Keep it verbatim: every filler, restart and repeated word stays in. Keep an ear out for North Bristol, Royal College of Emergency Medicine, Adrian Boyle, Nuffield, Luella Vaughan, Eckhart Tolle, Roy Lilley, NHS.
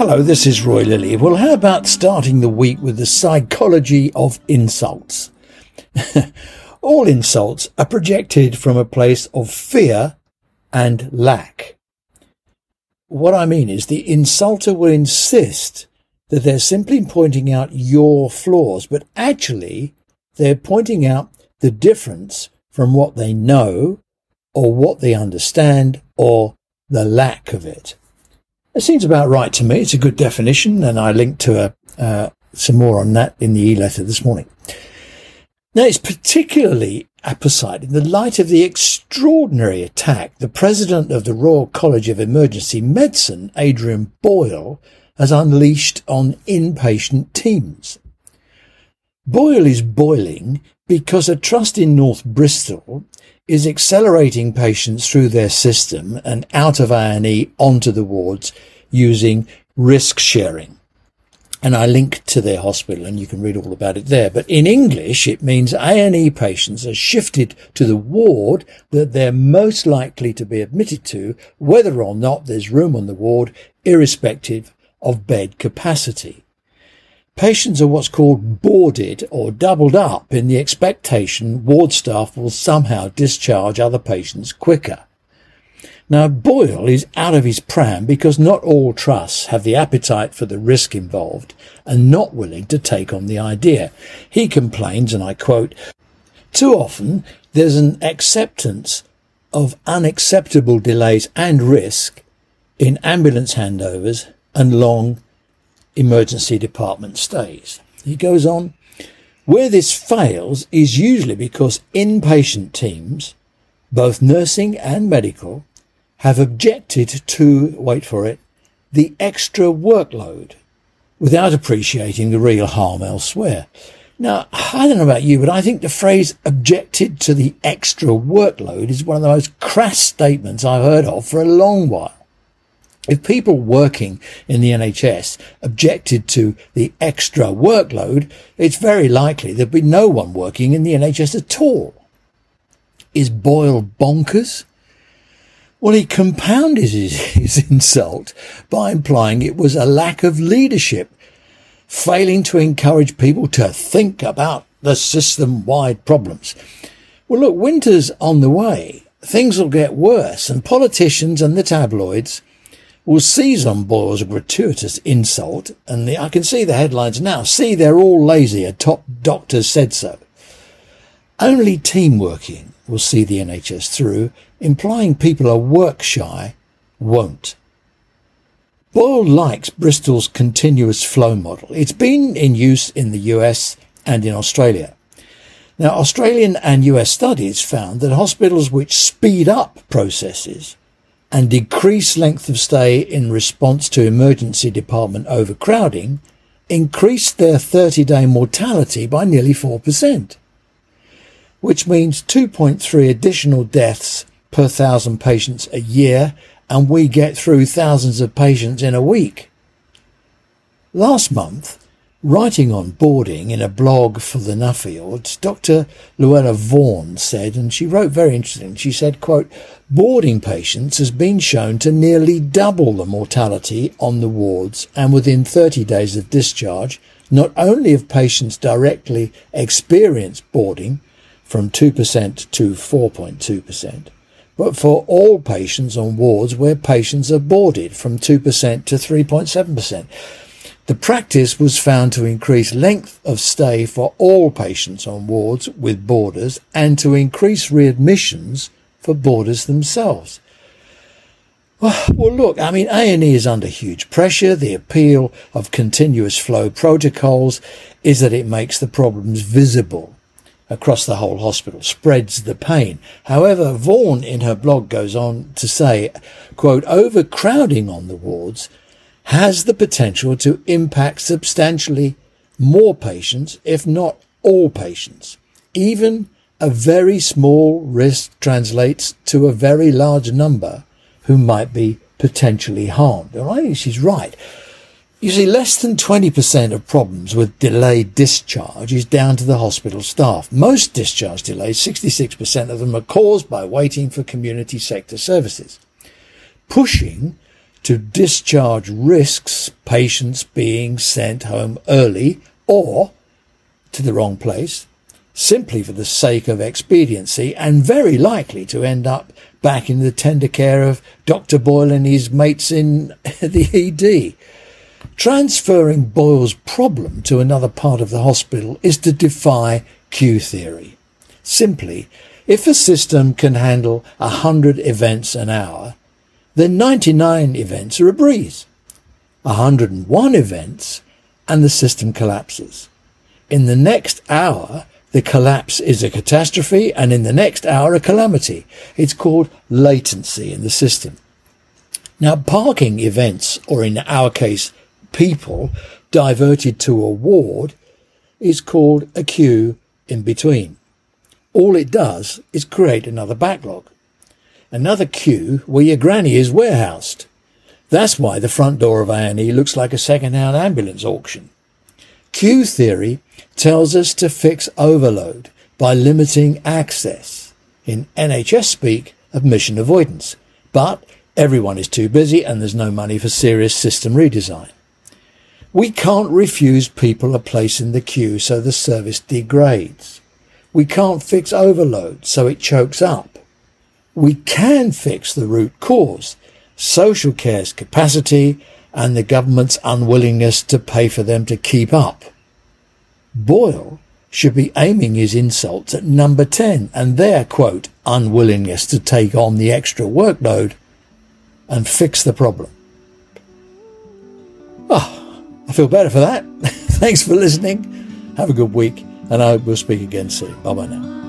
Hello, this is Roy Lilley. Well, how about starting the week with the psychology of insults? All insults are projected from a place of fear and lack. What I mean is the insulter will insist that they're simply pointing out your flaws, but actually they're pointing out the difference from what they know or what they understand or the lack of it. It seems about right to me. It's a good definition, and I linked to a, uh, some more on that in the e-letter this morning. Now, it's particularly apposite in the light of the extraordinary attack the president of the Royal College of Emergency Medicine, Adrian Boyle, has unleashed on inpatient teams. Boyle is boiling because a trust in North Bristol is accelerating patients through their system and out of A and E onto the wards using risk sharing. And I link to their hospital and you can read all about it there. But in English, it means A and E patients are shifted to the ward that they're most likely to be admitted to, whether or not there's room on the ward, irrespective of bed capacity. Patients are what's called boarded or doubled up in the expectation ward staff will somehow discharge other patients quicker. Now, Boyle is out of his pram because not all trusts have the appetite for the risk involved and not willing to take on the idea. He complains, and I quote, "Too often there's an acceptance of unacceptable delays and risk in ambulance handovers and long emergency department stays." He goes on, "Where this fails is usually because inpatient teams, both nursing and medical, have objected to, wait for it, the extra workload without appreciating the real harm elsewhere." Now, I don't know about you, but I think the phrase "objected to the extra workload" is one of the most crass statements I've heard of for a long while. If people working in the N H S objected to the extra workload, it's very likely there'd be no one working in the N H S at all. Is Boyle bonkers? Well, he compounded his, his insult by implying it was a lack of leadership, failing to encourage people to think about the system-wide problems. Well, look, winter's on the way. Things will get worse, and politicians and the tabloids will seize on Boyle's gratuitous insult, and the, I can see the headlines now. "See, they're all lazy, a top doctor said so." Only team working will see the N H S through, implying people are work-shy won't. Boyle likes Bristol's continuous flow model. It's been in use in the U S and in Australia. Now, Australian and U S studies found that hospitals which speed up processes and decrease length of stay in response to emergency department overcrowding increased their thirty-day mortality by nearly four percent, which means two point three additional deaths per thousand patients a year, and we get through thousands of patients in a week. Last month, writing on boarding in a blog for the Nuffield, Doctor Luella Vaughan said, and she wrote very interesting, she said, quote, "Boarding patients has been shown to nearly double the mortality on the wards and within thirty days of discharge, not only have patients directly experienced boarding from two percent to four point two percent, but for all patients on wards where patients are boarded from two percent to three point seven percent. The practice was found to increase length of stay for all patients on wards with boarders and to increase readmissions for boarders themselves." Well, look, I mean, A and E is under huge pressure. The appeal of continuous flow protocols is that it makes the problems visible across the whole hospital, spreads the pain. However, Vaughan in her blog goes on to say, quote, "Overcrowding on the wards has the potential to impact substantially more patients, if not all patients. Even a very small risk translates to a very large number who might be potentially harmed." And I think she's right. You see, less than twenty percent of problems with delayed discharge is down to the hospital staff. Most discharge delays, sixty-six percent of them, are caused by waiting for community sector services. Pushing to discharge risks patients being sent home early or to the wrong place, simply for the sake of expediency, and very likely to end up back in the tender care of Doctor Boyle and his mates in the E D. Transferring Boyle's problem to another part of the hospital is to defy queue theory. Simply, if a system can handle one hundred events an hour, then ninety-nine events are a breeze. one hundred and one events and the system collapses. In the next hour, the collapse is a catastrophe, and in the next hour a calamity. It's called latency in the system. Now, parking events, or in our case people, diverted to a ward is called a queue in between. All it does is create another backlog. Another queue where your granny is warehoused. That's why the front door of A and E looks like a second-hand ambulance auction. Queue theory tells us to fix overload by limiting access, in N H S speak, admission avoidance, but everyone is too busy and there's no money for serious system redesign. We can't refuse people a place in the queue so the service degrades. We can't fix overload so it chokes up. We can fix the root cause, social care's capacity and the government's unwillingness to pay for them to keep up. Boyle should be aiming his insults at number ten and their, quote, unwillingness to take on the extra workload and fix the problem. Oh, I feel better for that. Thanks for listening. Have a good week, and I hope we'll speak again soon. Bye-bye now.